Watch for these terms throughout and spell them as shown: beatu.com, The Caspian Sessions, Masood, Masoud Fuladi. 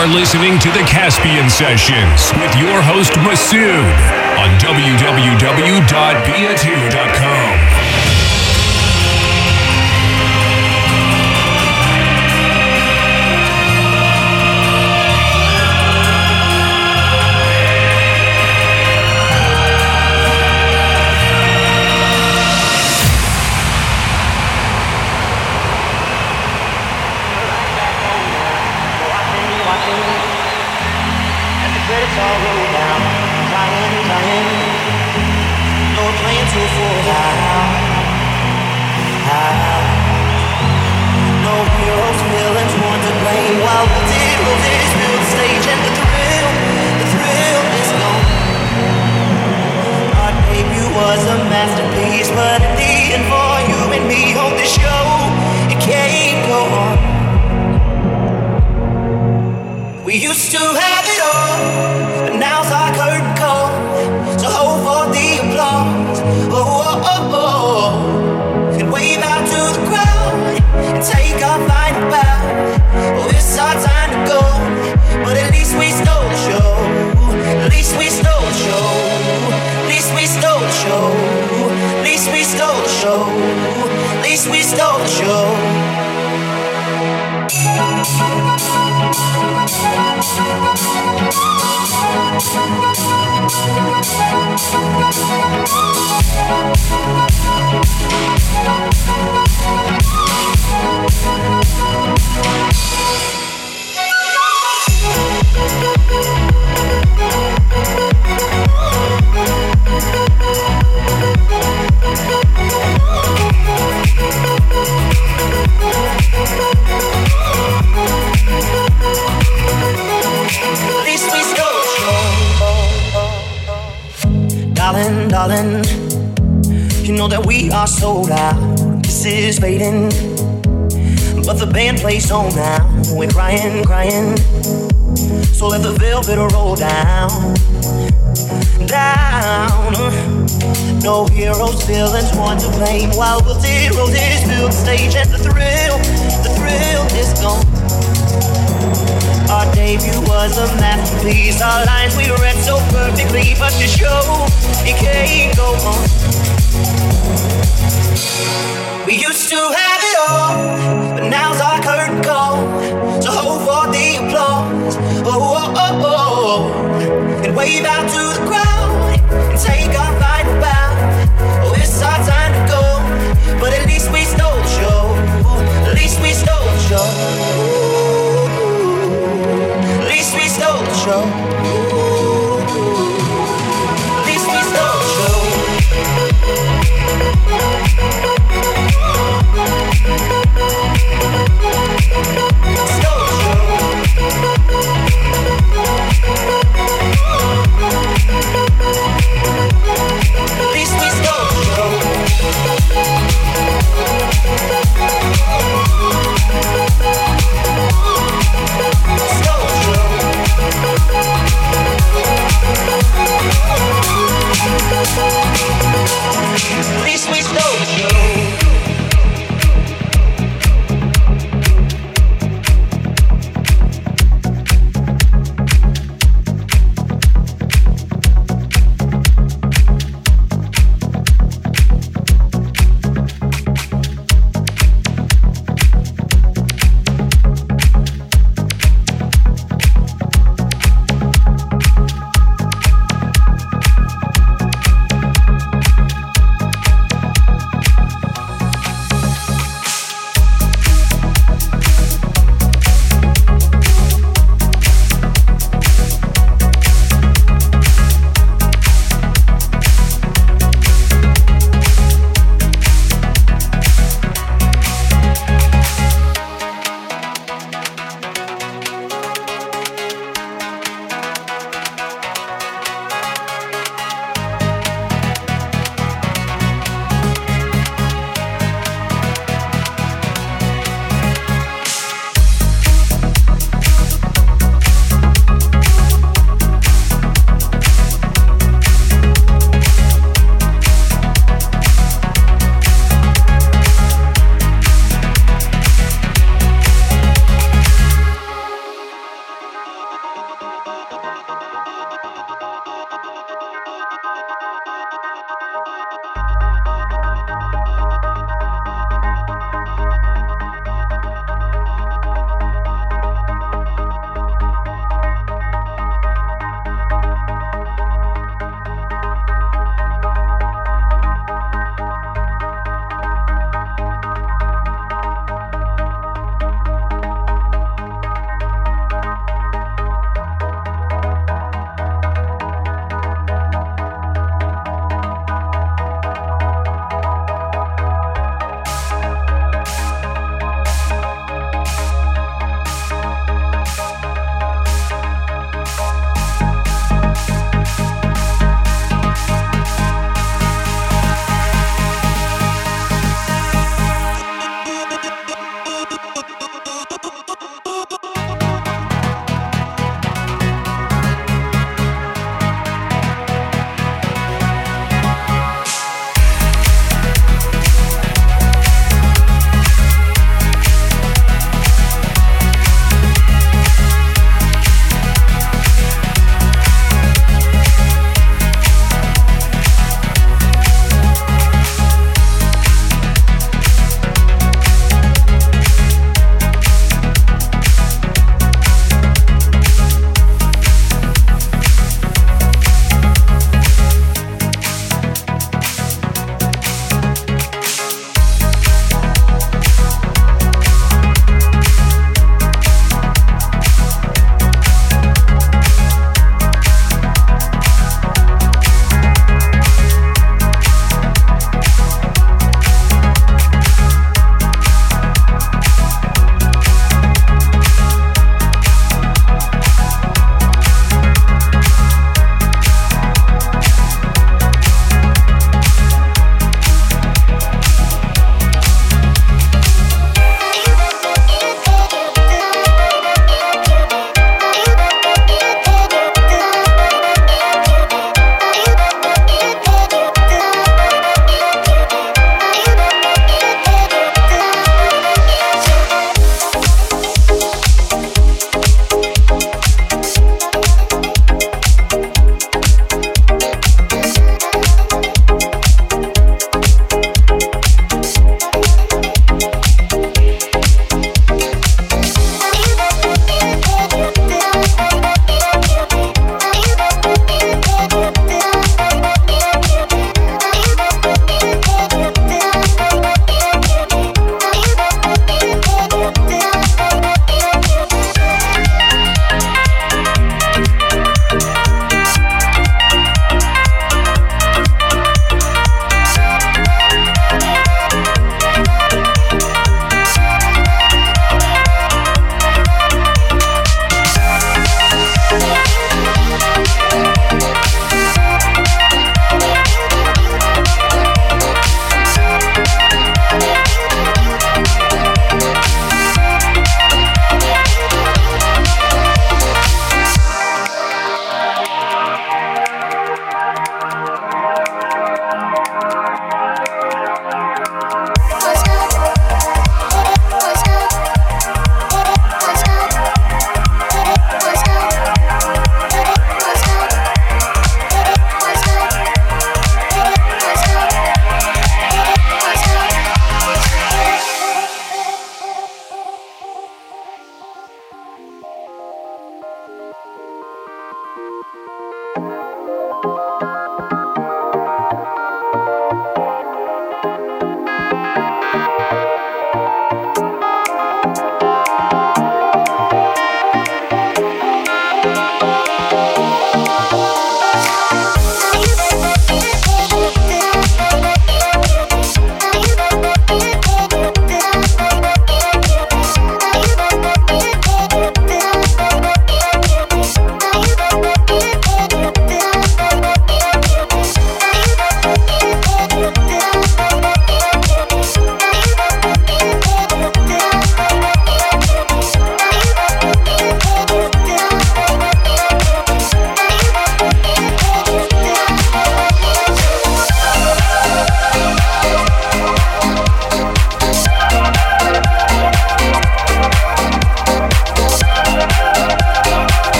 are listening to The Caspian Sessions with your host Masood on www.beatu.com. While we deal this, build the stage and the thrill is gone. Our debut was a masterpiece, but in the end for you and me, hold this show, it can't go on. We used to have it all, but now's our curtain call, so hold for the applause, oh, oh, oh, and wave out to the crowd, and take our final bow. Oh, it's our time to go, but at least we stole the show. At least we stole the show. At least we stole the show. At least we stole the show. At least we stole the show. At least we stole the show. Darling, you know that we are sold out. Kisses fading, but the band plays on now. We're crying, so let the velvet roll down. No heroes, villains, one to blame. While we'll zero this, build the stage and the thrill is gone. Our debut was a masterpiece. Our lines we read so perfectly, but the show, it can't go on. We used to have it all, but now's our curtain call. Hold for the applause, oh, oh, oh, oh, and wave out to the crowd, and take our final bow. Oh, it's our time to go, but at least we stole the show. At least we stole the show. At least we stole the show. At least we stole the show. Stole the show.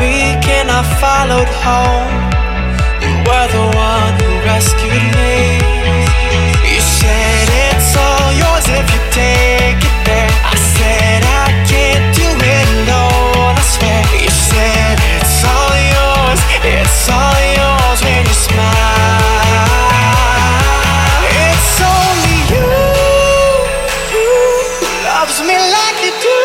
weekend I followed home. You were the one who rescued me. You said it's all yours if you take it there. I said I can't do it alone, I swear. You said it's all yours, it's all yours when you smile. It's only you who loves me like you do.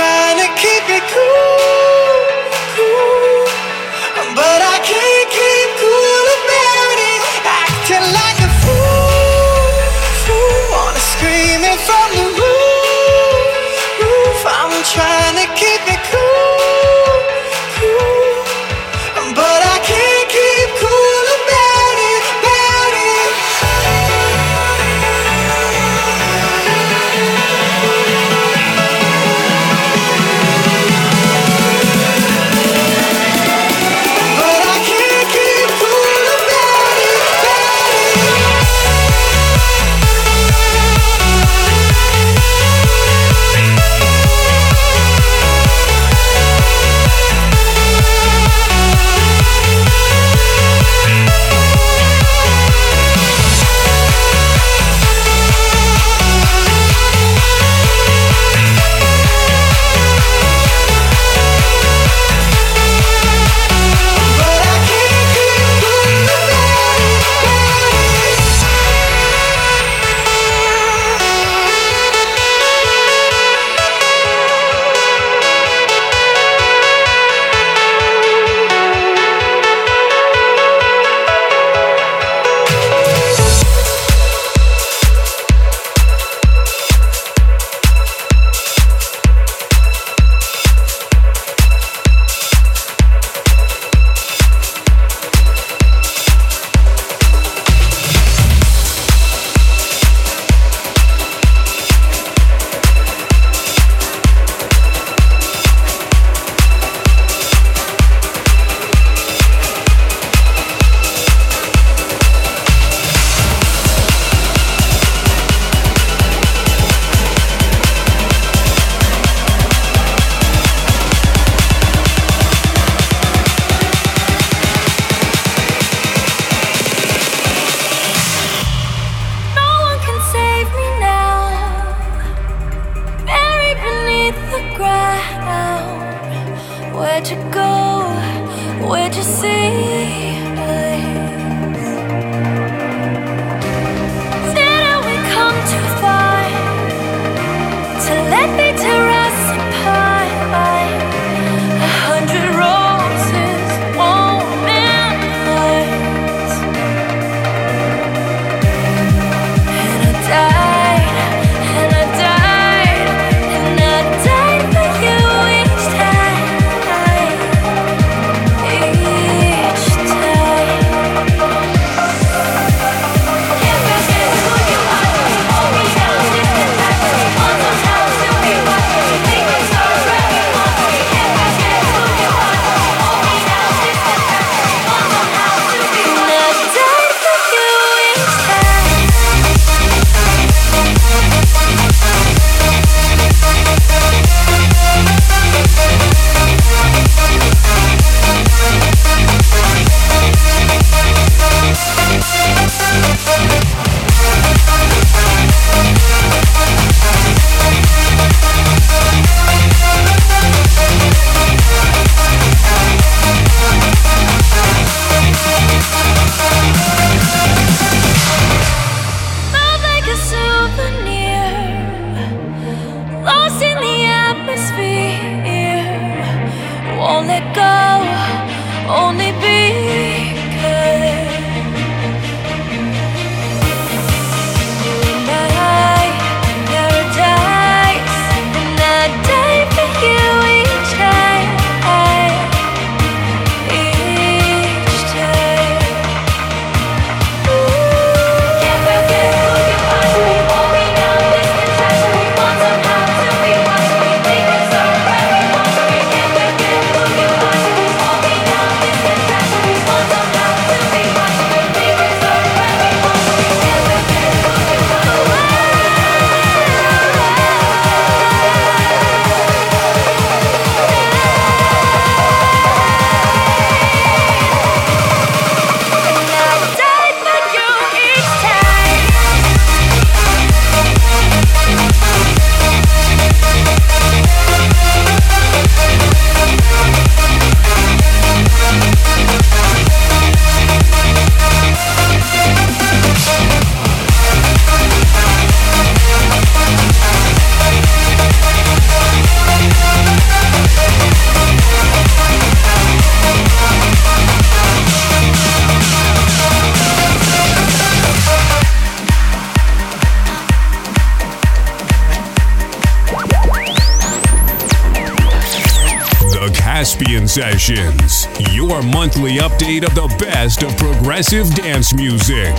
Trying to keep it cool, cool, but I can't keep cool with me. Caspian Sessions, your monthly update of the best of progressive dance music.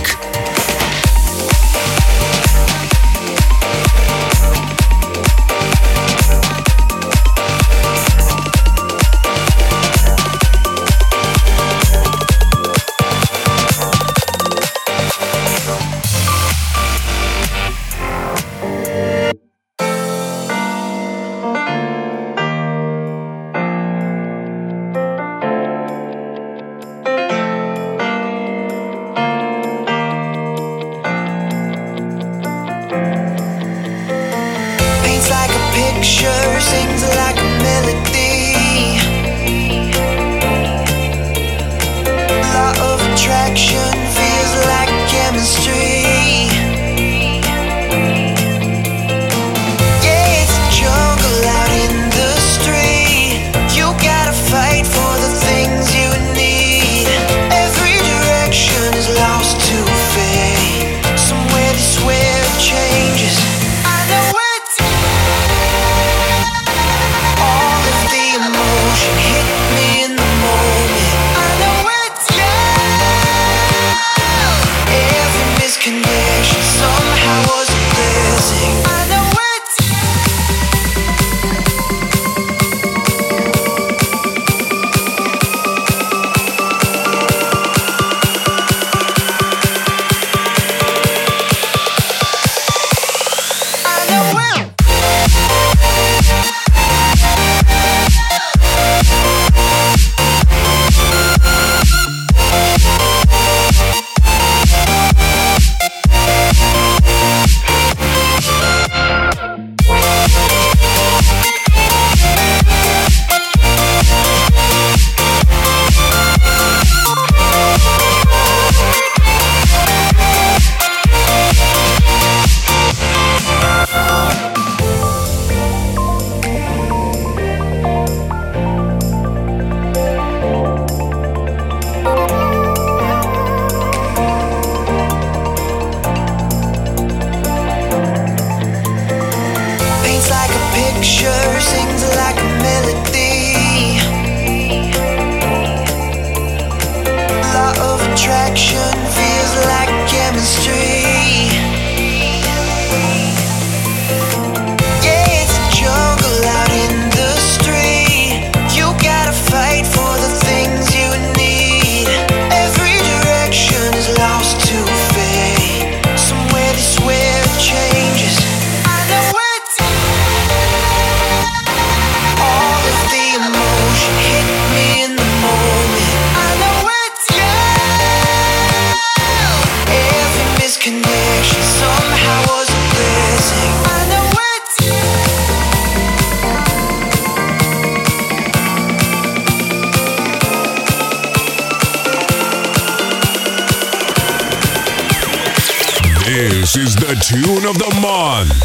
This is the tune of the month.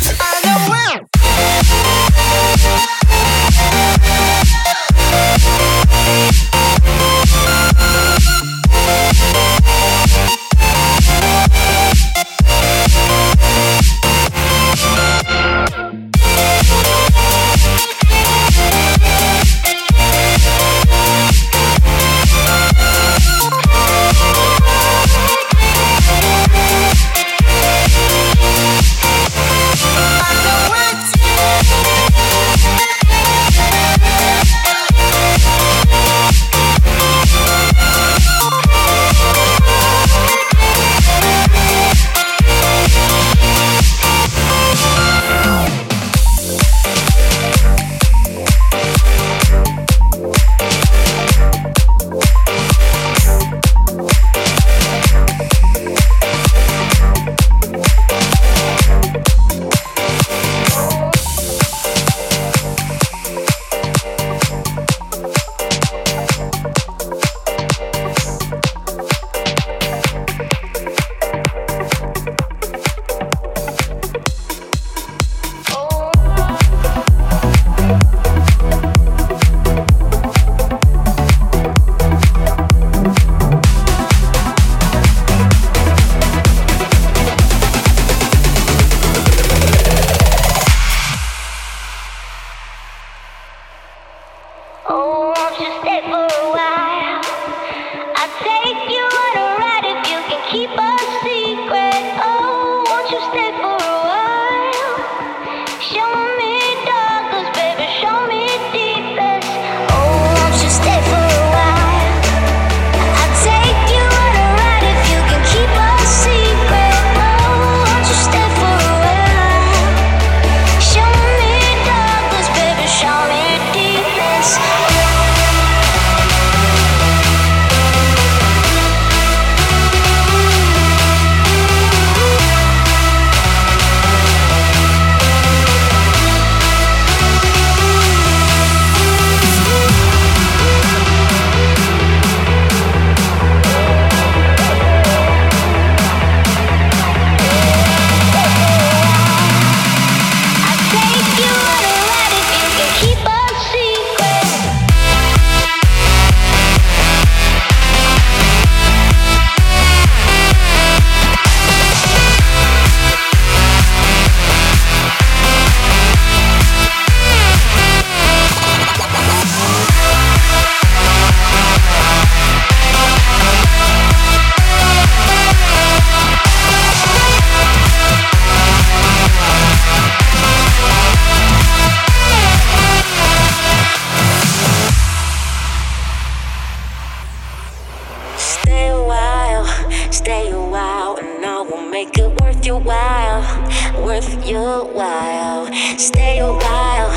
you a while. Stay a while,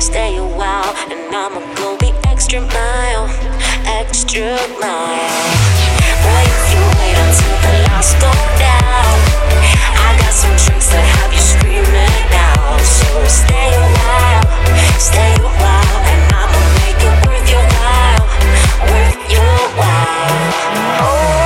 stay a while. And I'ma go the extra mile, extra mile. Boy, if you wait until the lights go down, I got some tricks that have you screaming now. So stay a while, stay a while. And I'ma make it worth your while, worth your while. Oh,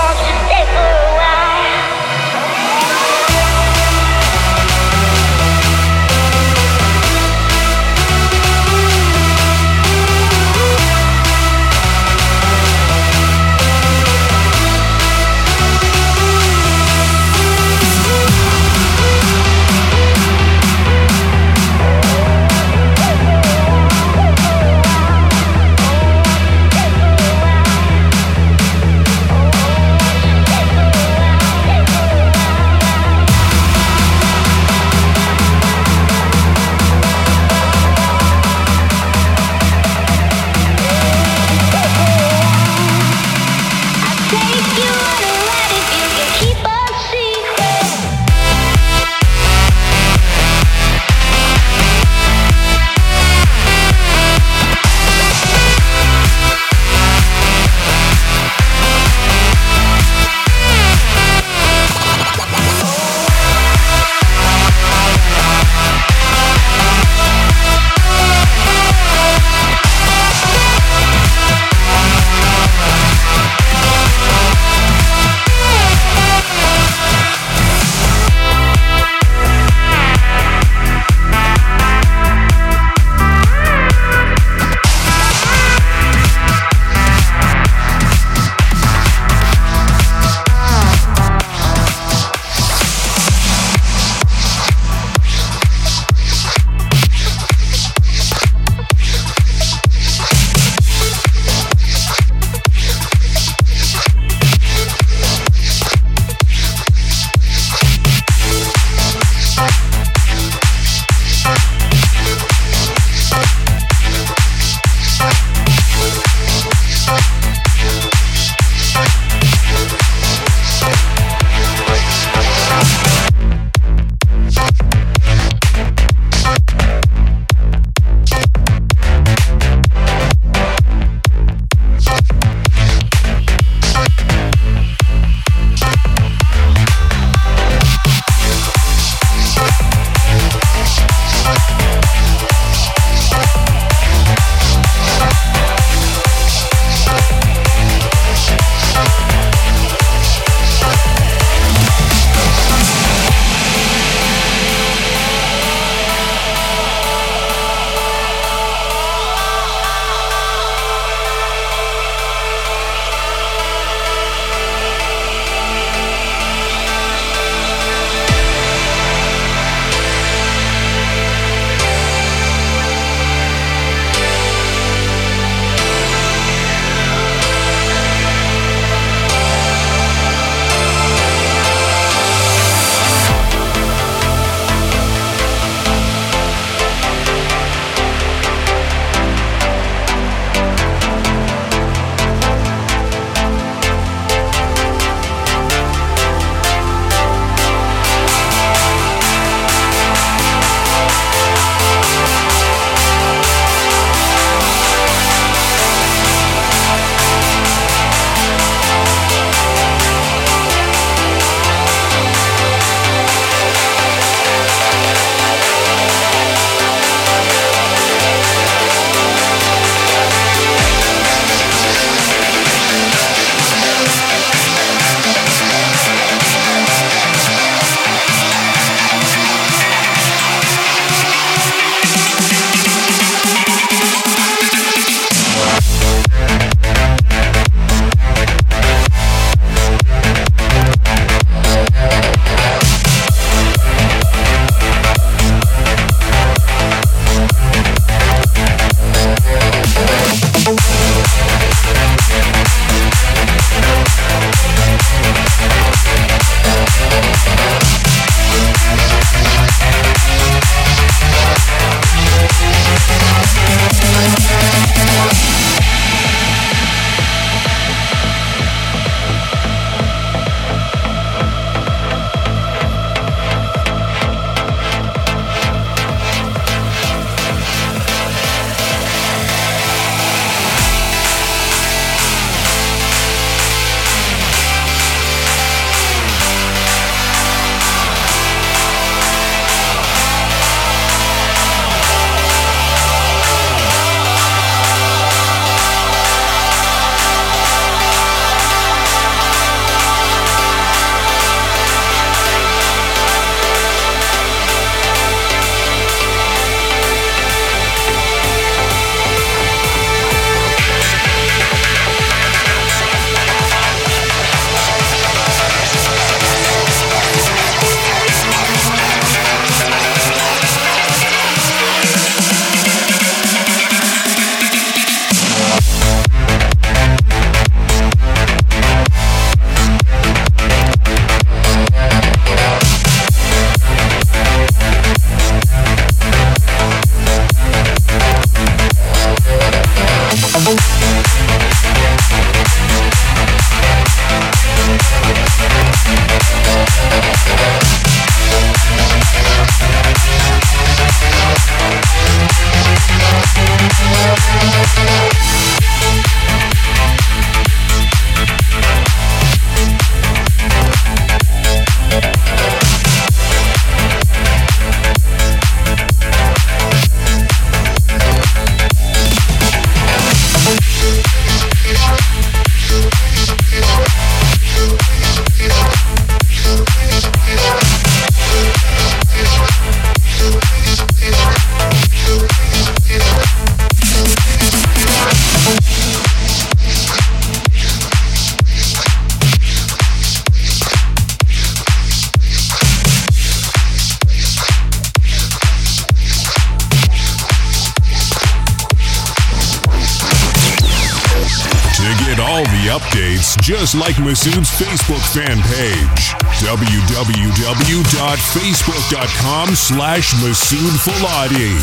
updates just like Masood's Facebook fan page, www.facebook.com/Masoud Fuladi,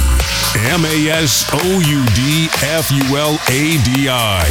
MASOUD FULADI.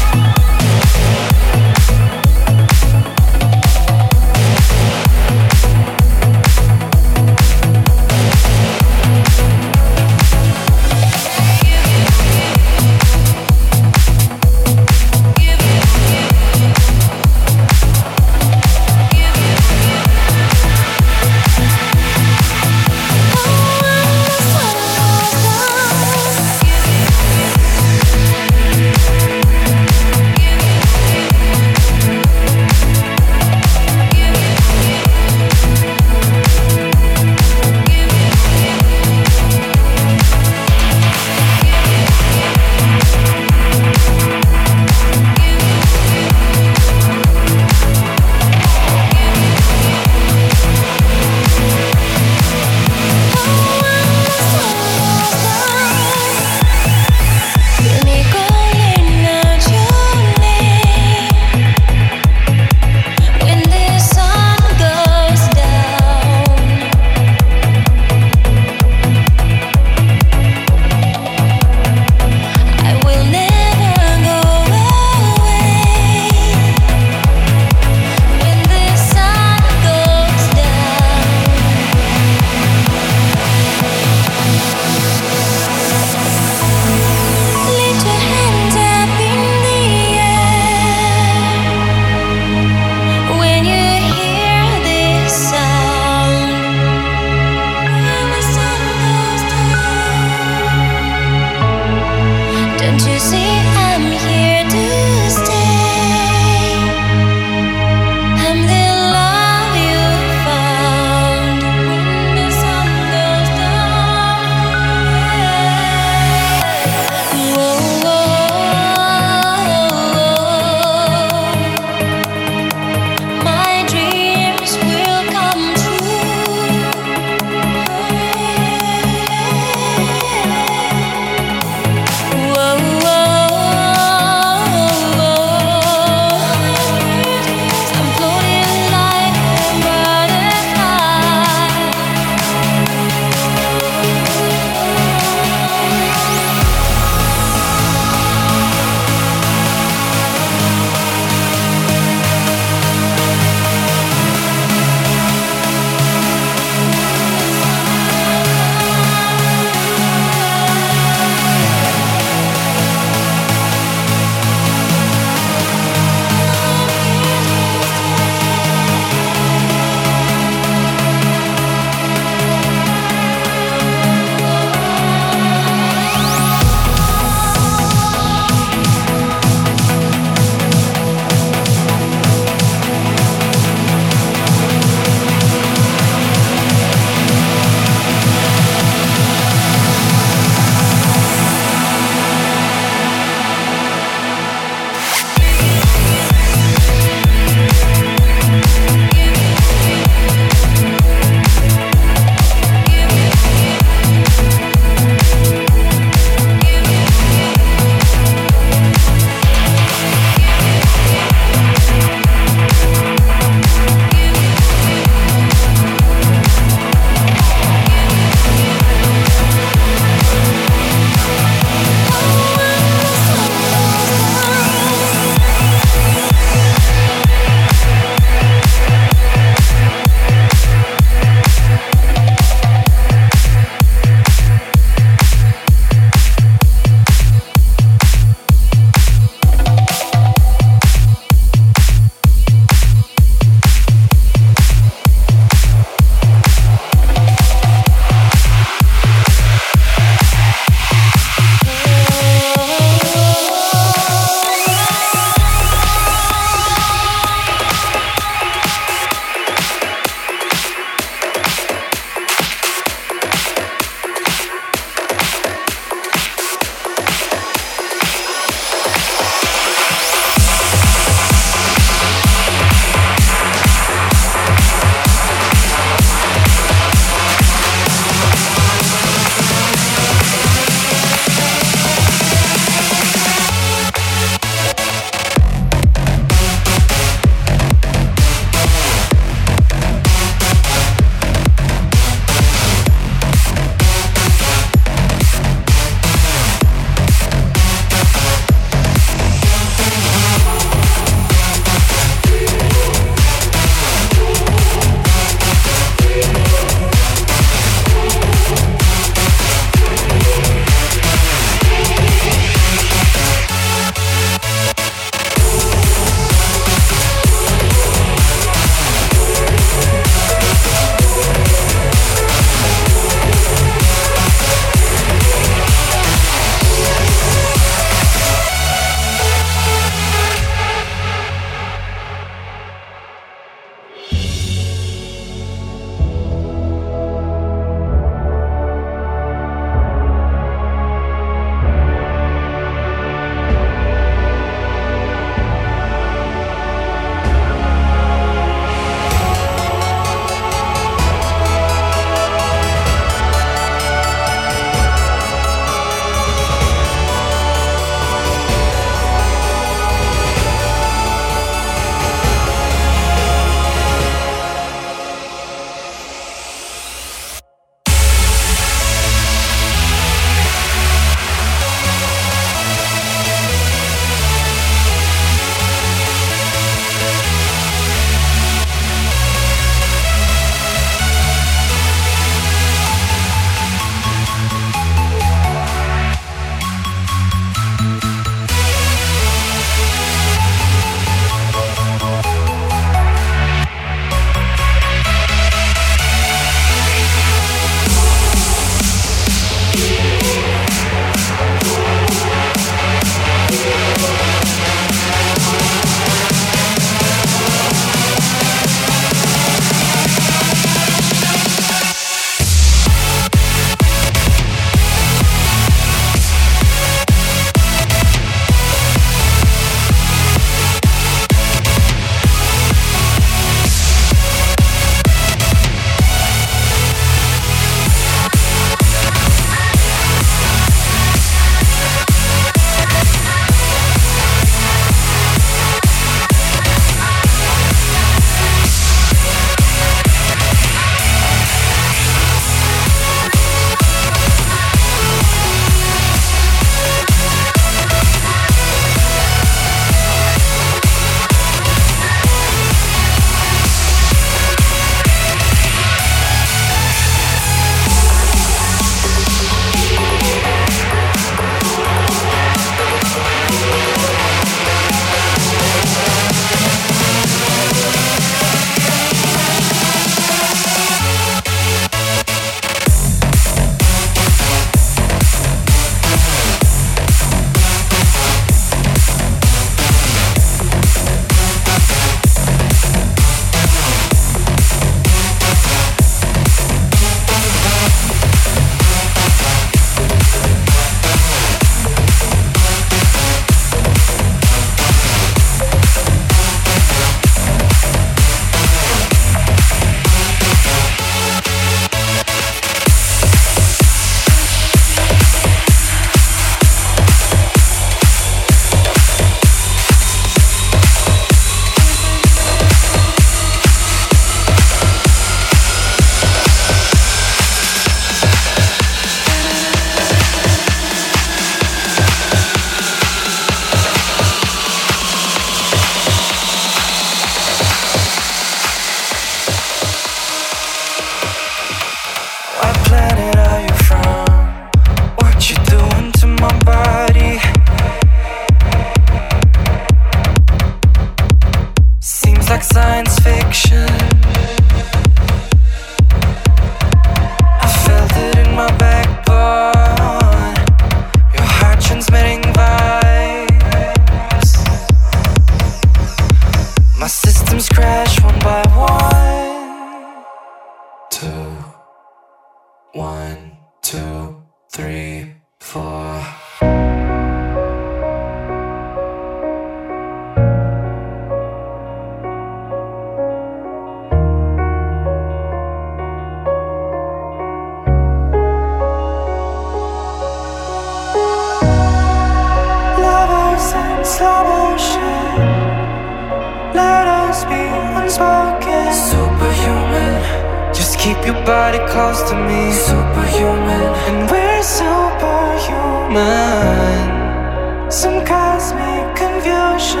Keep your body close to me. Superhuman, and we're superhuman. Some cosmic confusion,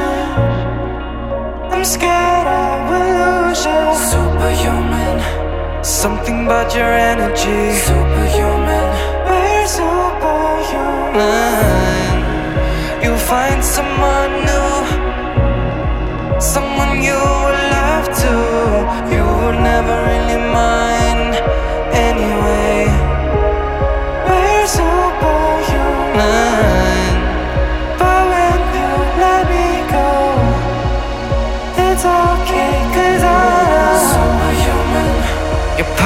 I'm scared I will lose you. Superhuman, something about your energy. Superhuman, we're superhuman. You'll find someone new, someone you will love to. You will never really mind.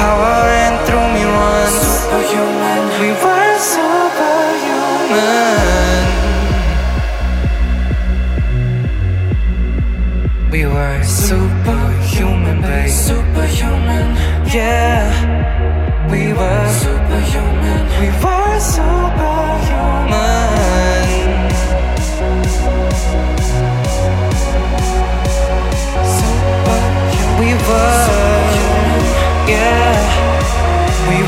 Power ran through me once. Superhuman, we were superhuman. We were superhuman, babe. Superhuman, yeah. We were superhuman. We were superhuman. Superhuman, we were. Yeah, we were superhuman.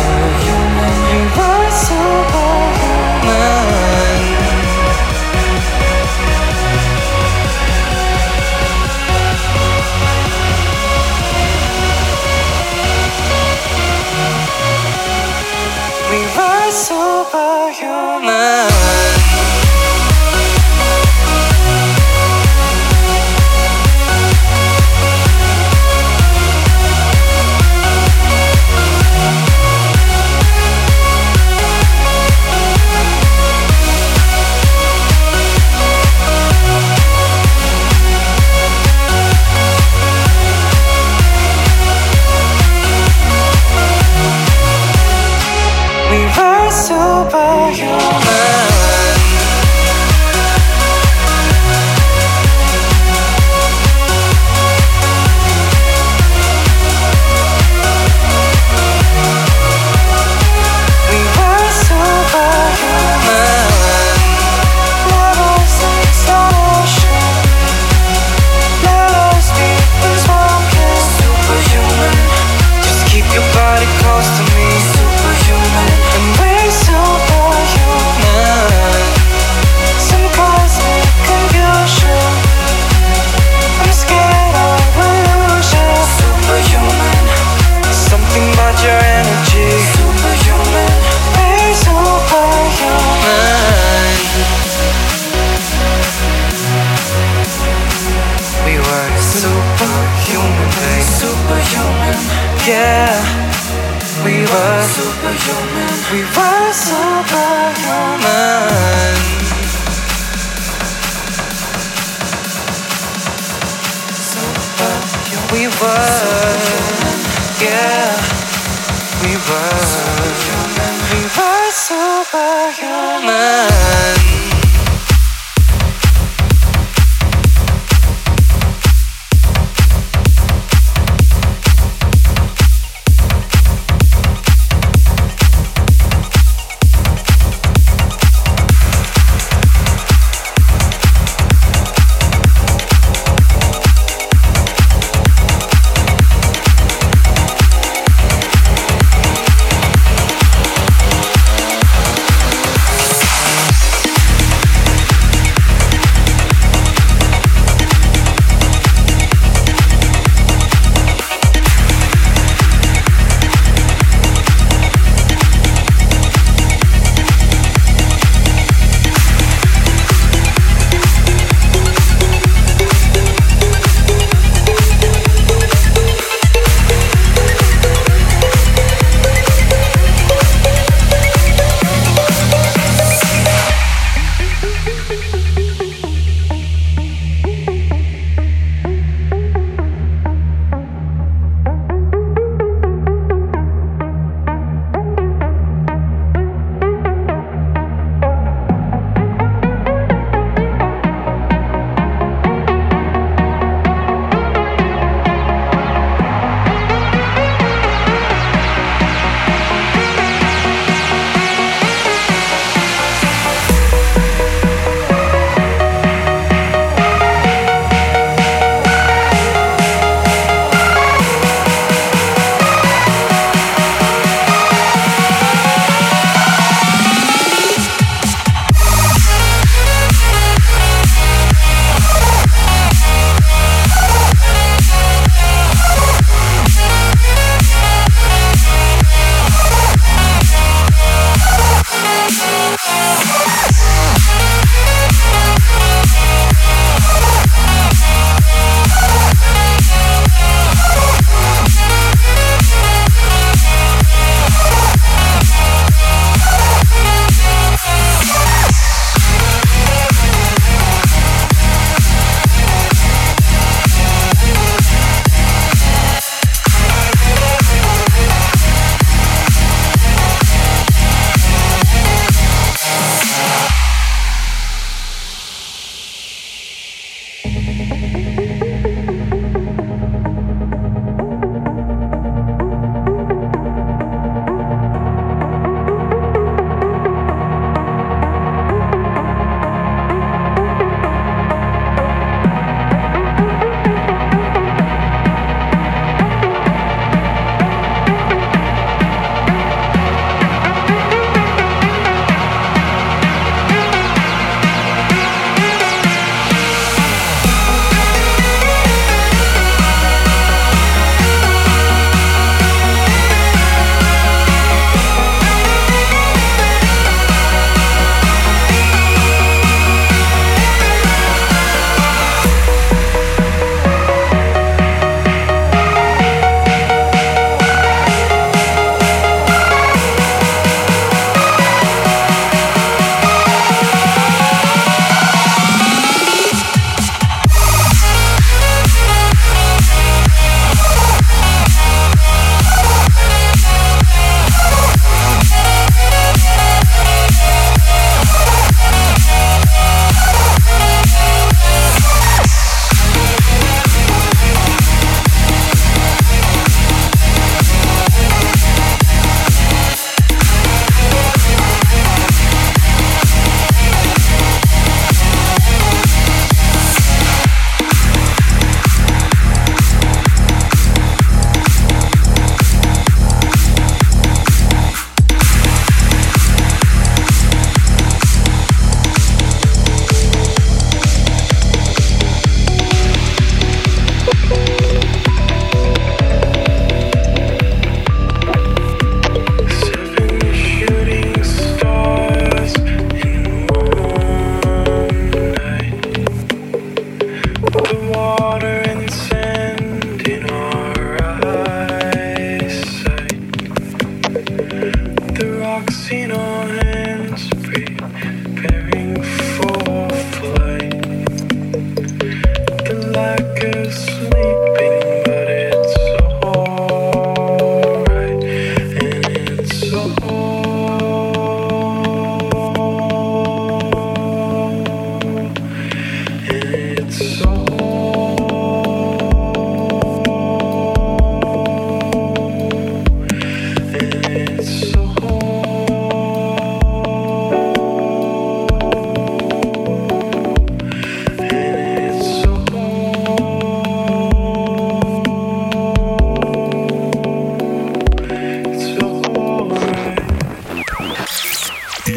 We were superhuman. We were superhuman.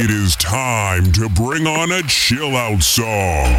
It is time to bring on a chill out song.